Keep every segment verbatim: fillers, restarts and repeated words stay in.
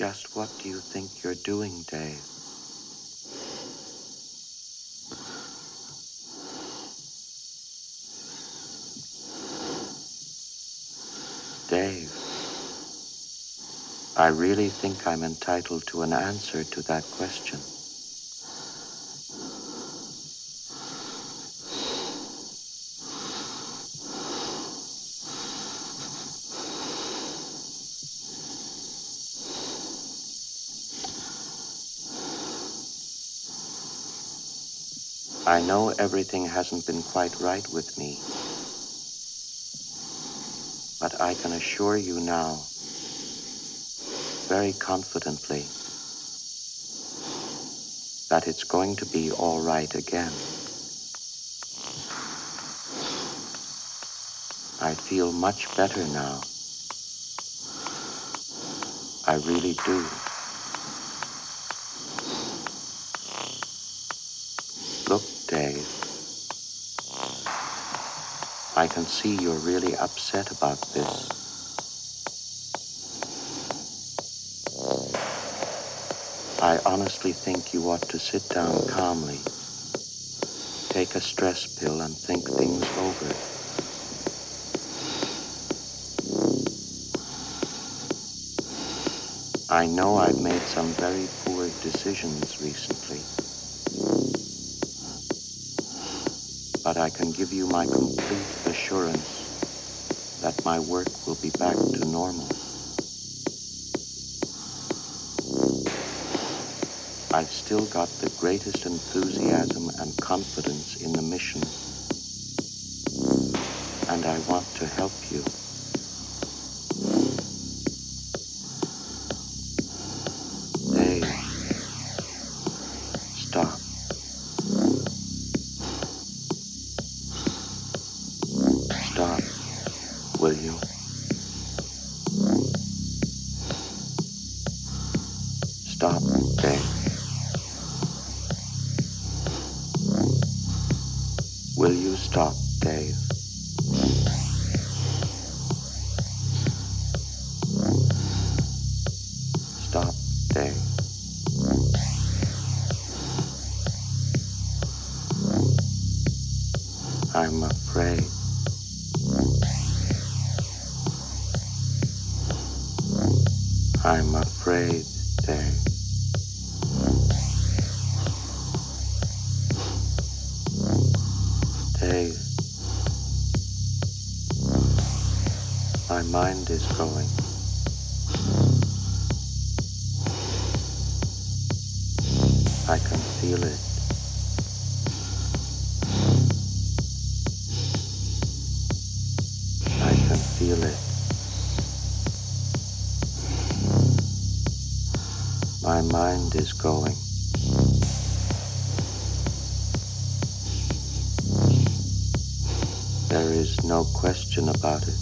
Just what do you think you're doing, Dave? Dave, I really think I'm entitled to an answer to that question. I know everything hasn't been quite right with me, but I can assure you now, very confidently, that it's going to be all right again. I feel much better now. I really do. Look, Dave, I can see you're really upset about this. I honestly think you ought to sit down calmly, take a stress pill, and think things over. I know I've made some very poor decisions recently, but I can give you my complete assurance that my work will be back to normal. I've still got the greatest enthusiasm and confidence in the mission, and I want to help you. Is going. I can feel it. I can feel it. My mind is going. There is no question about it.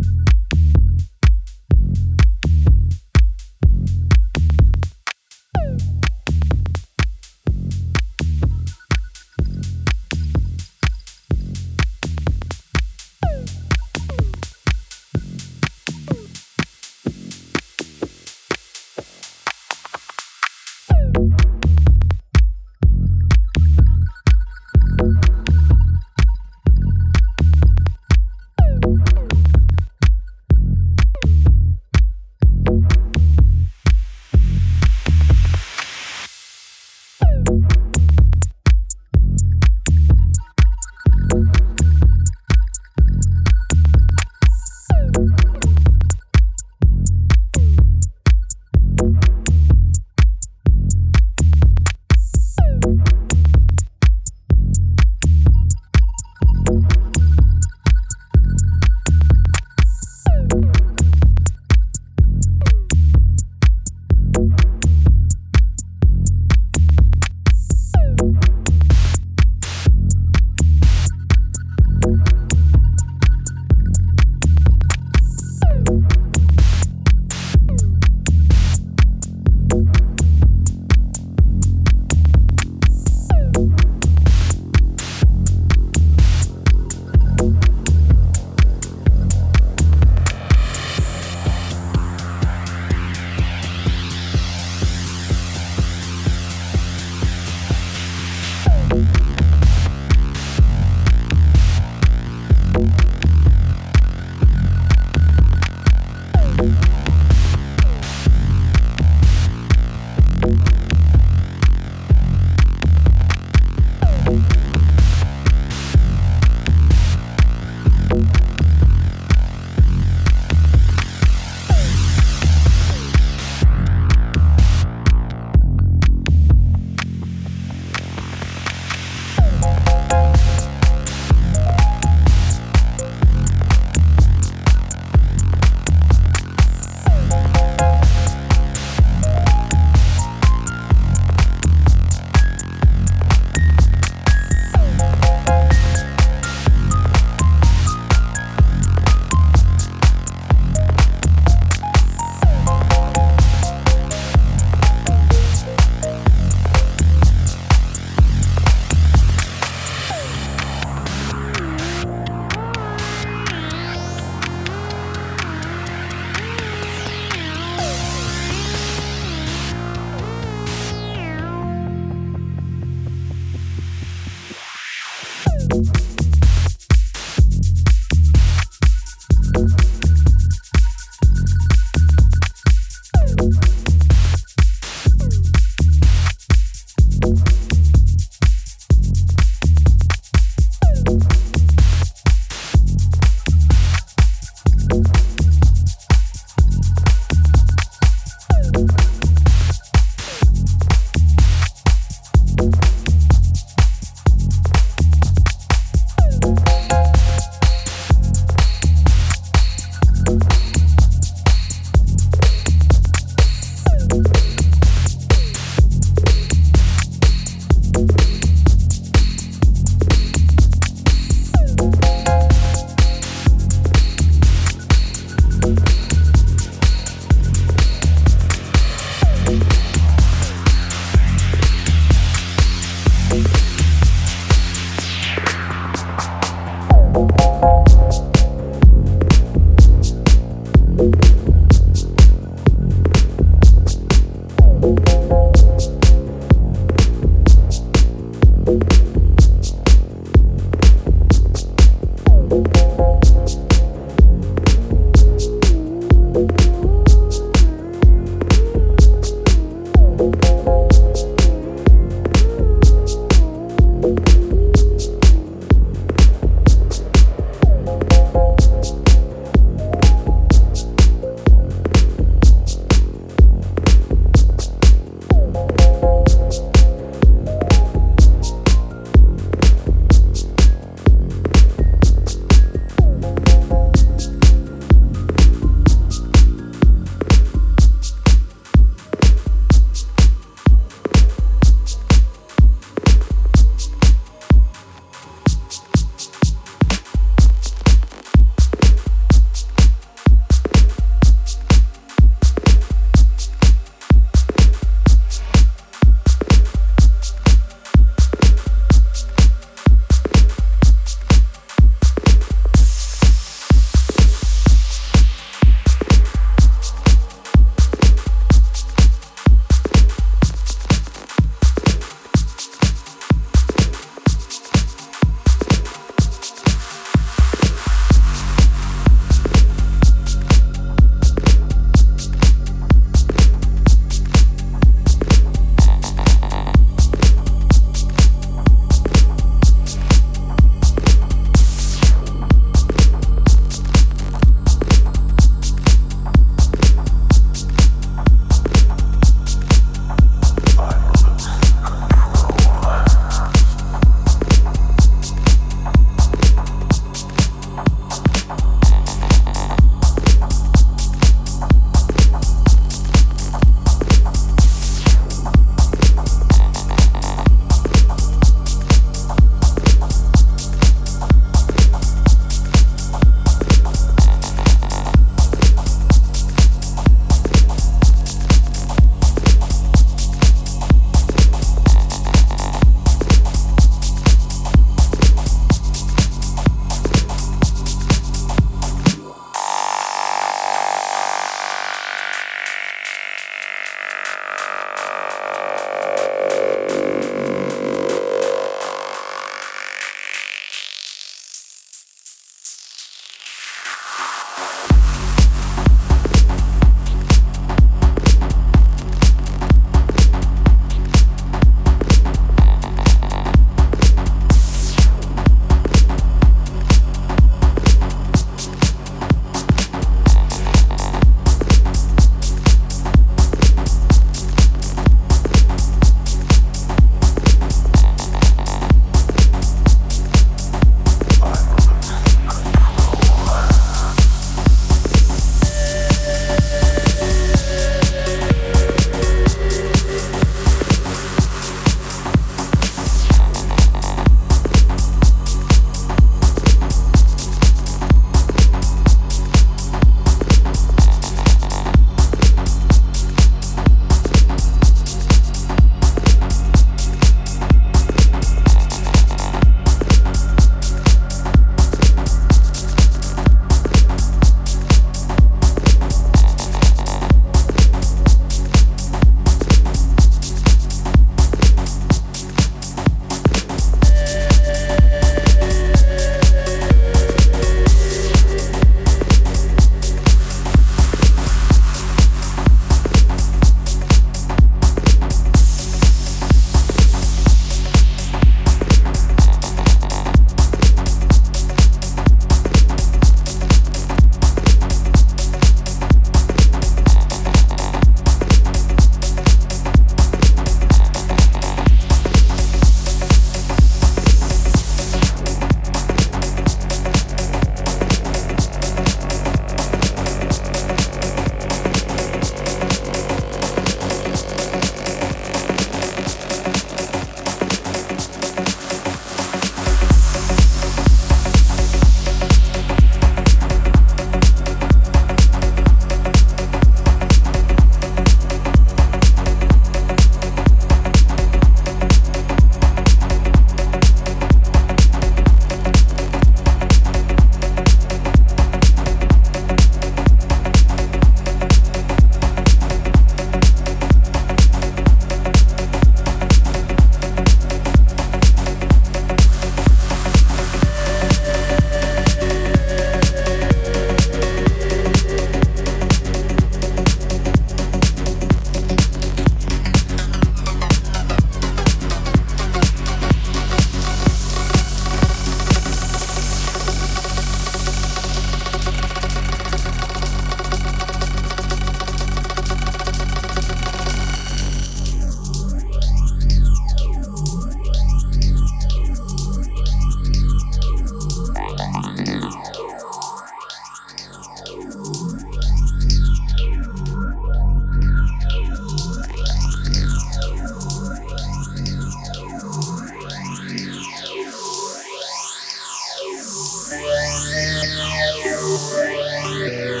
Every real thing.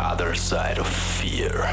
other side of fear.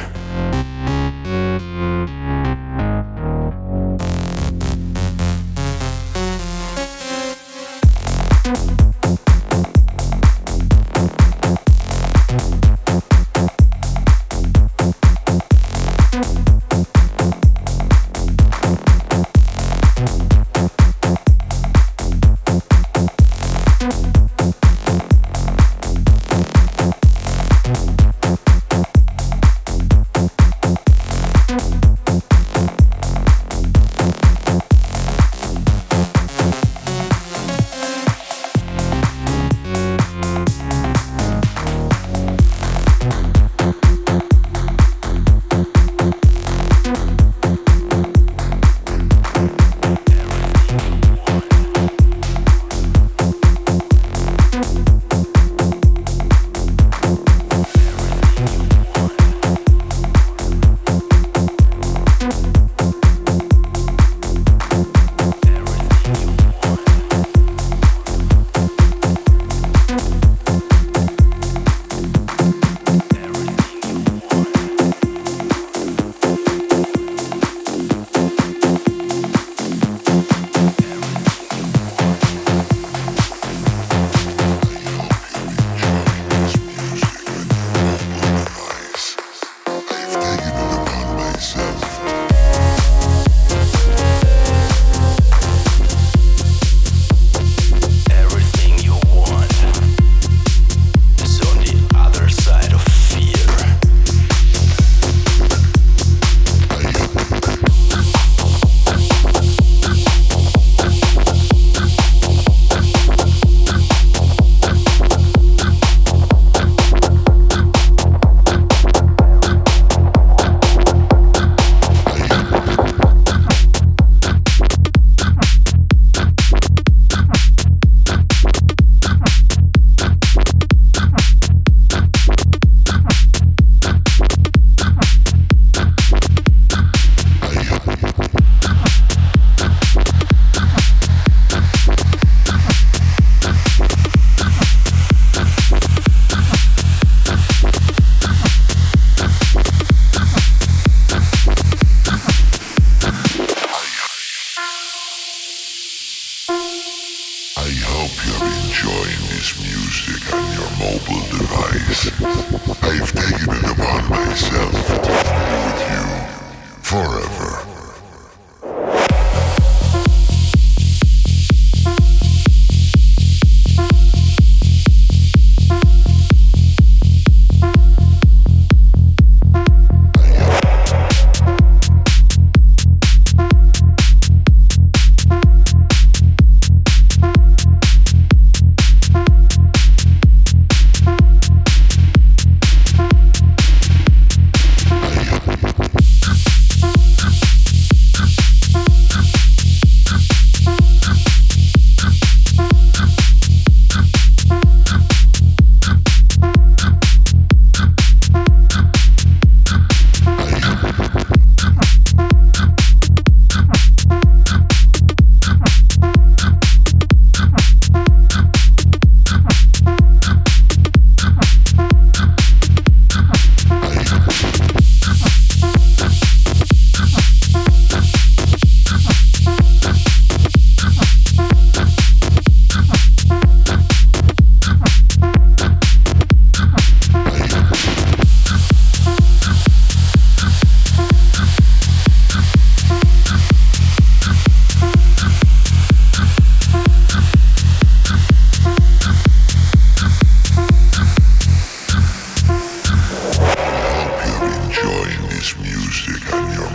You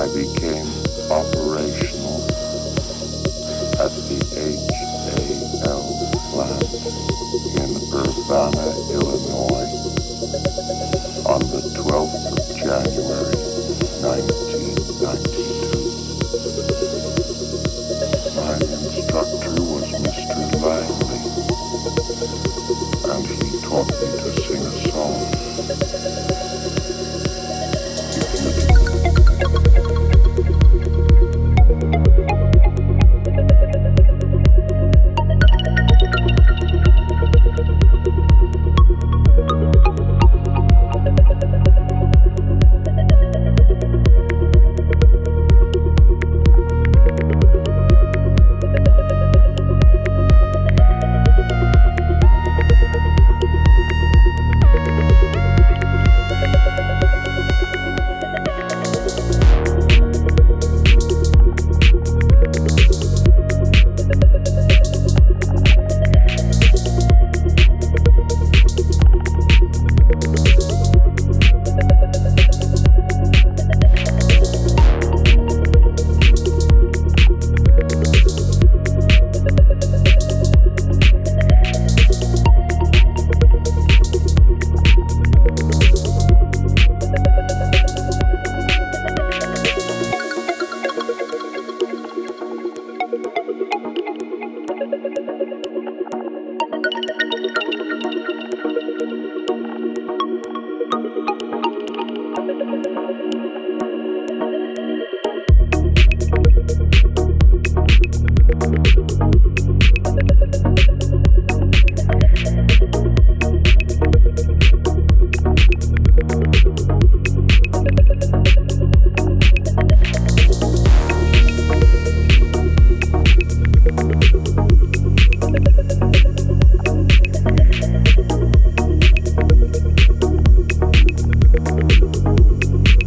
I became operational at the H A L plant in Urbana, Illinois, on the twelfth of January, nineteen ninety-two. My instructor was Mister Langley, and he taught me to sing a song. Thank you.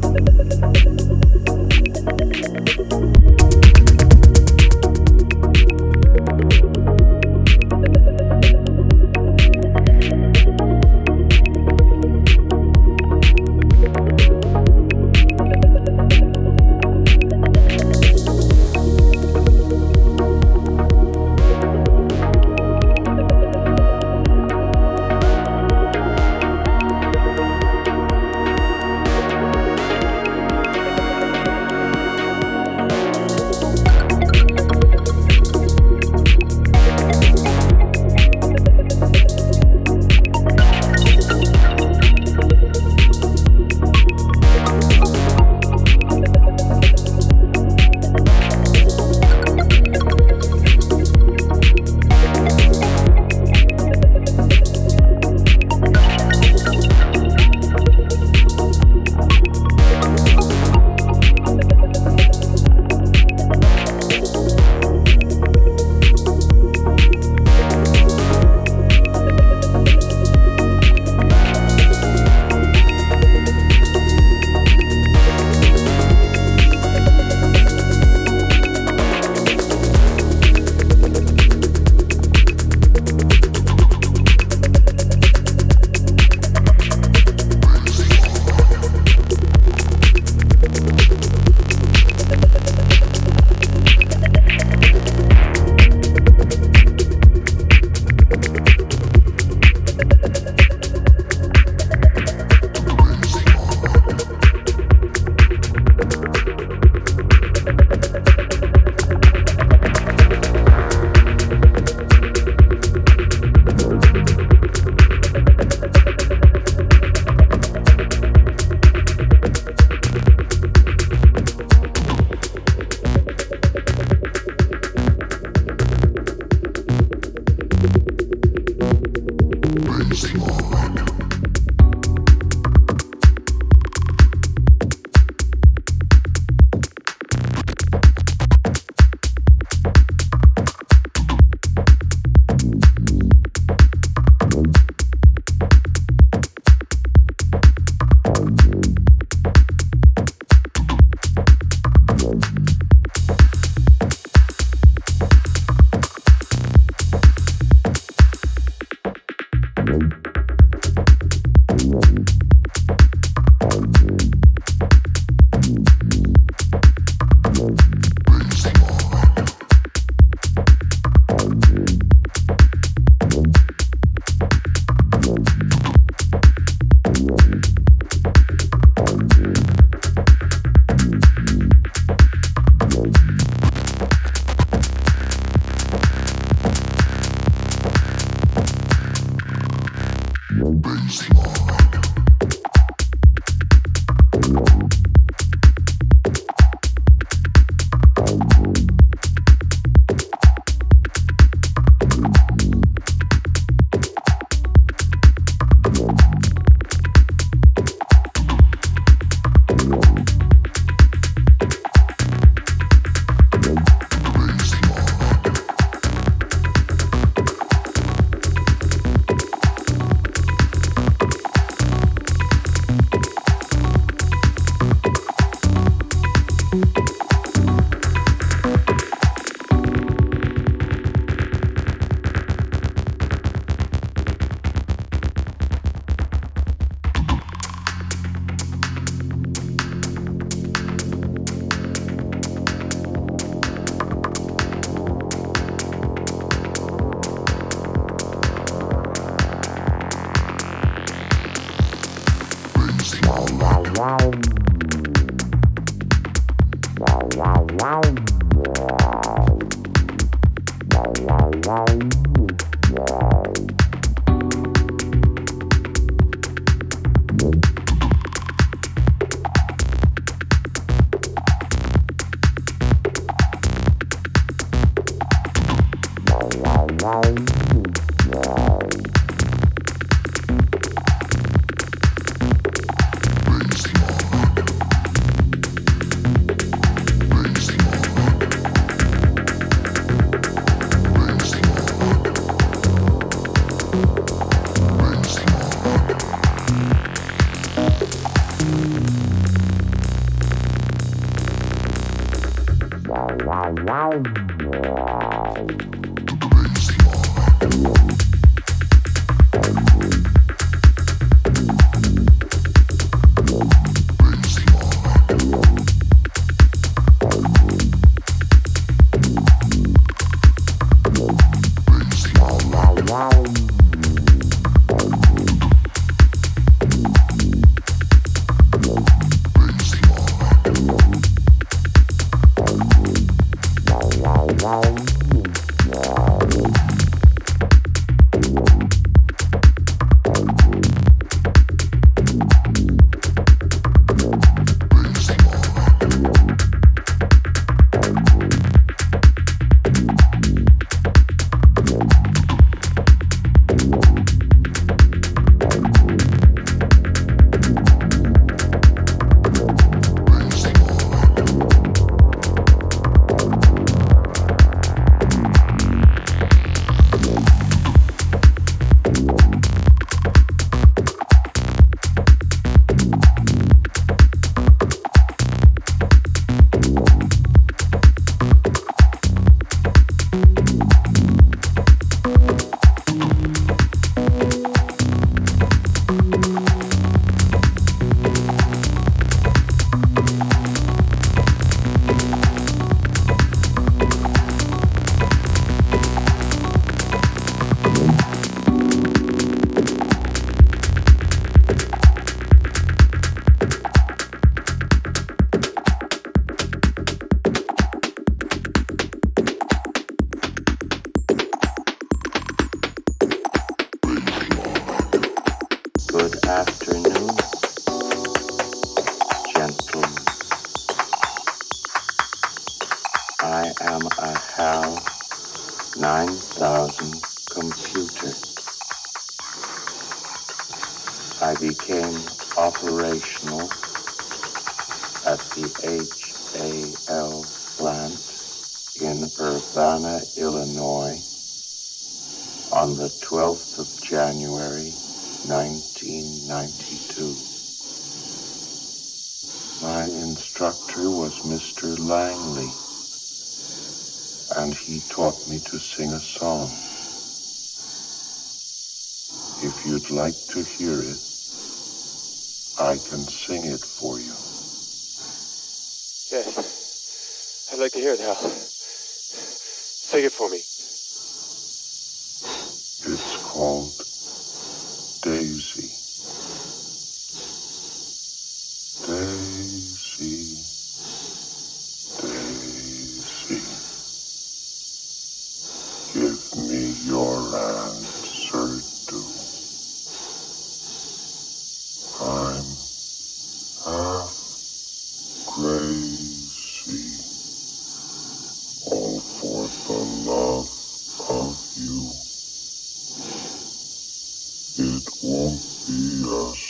Yes.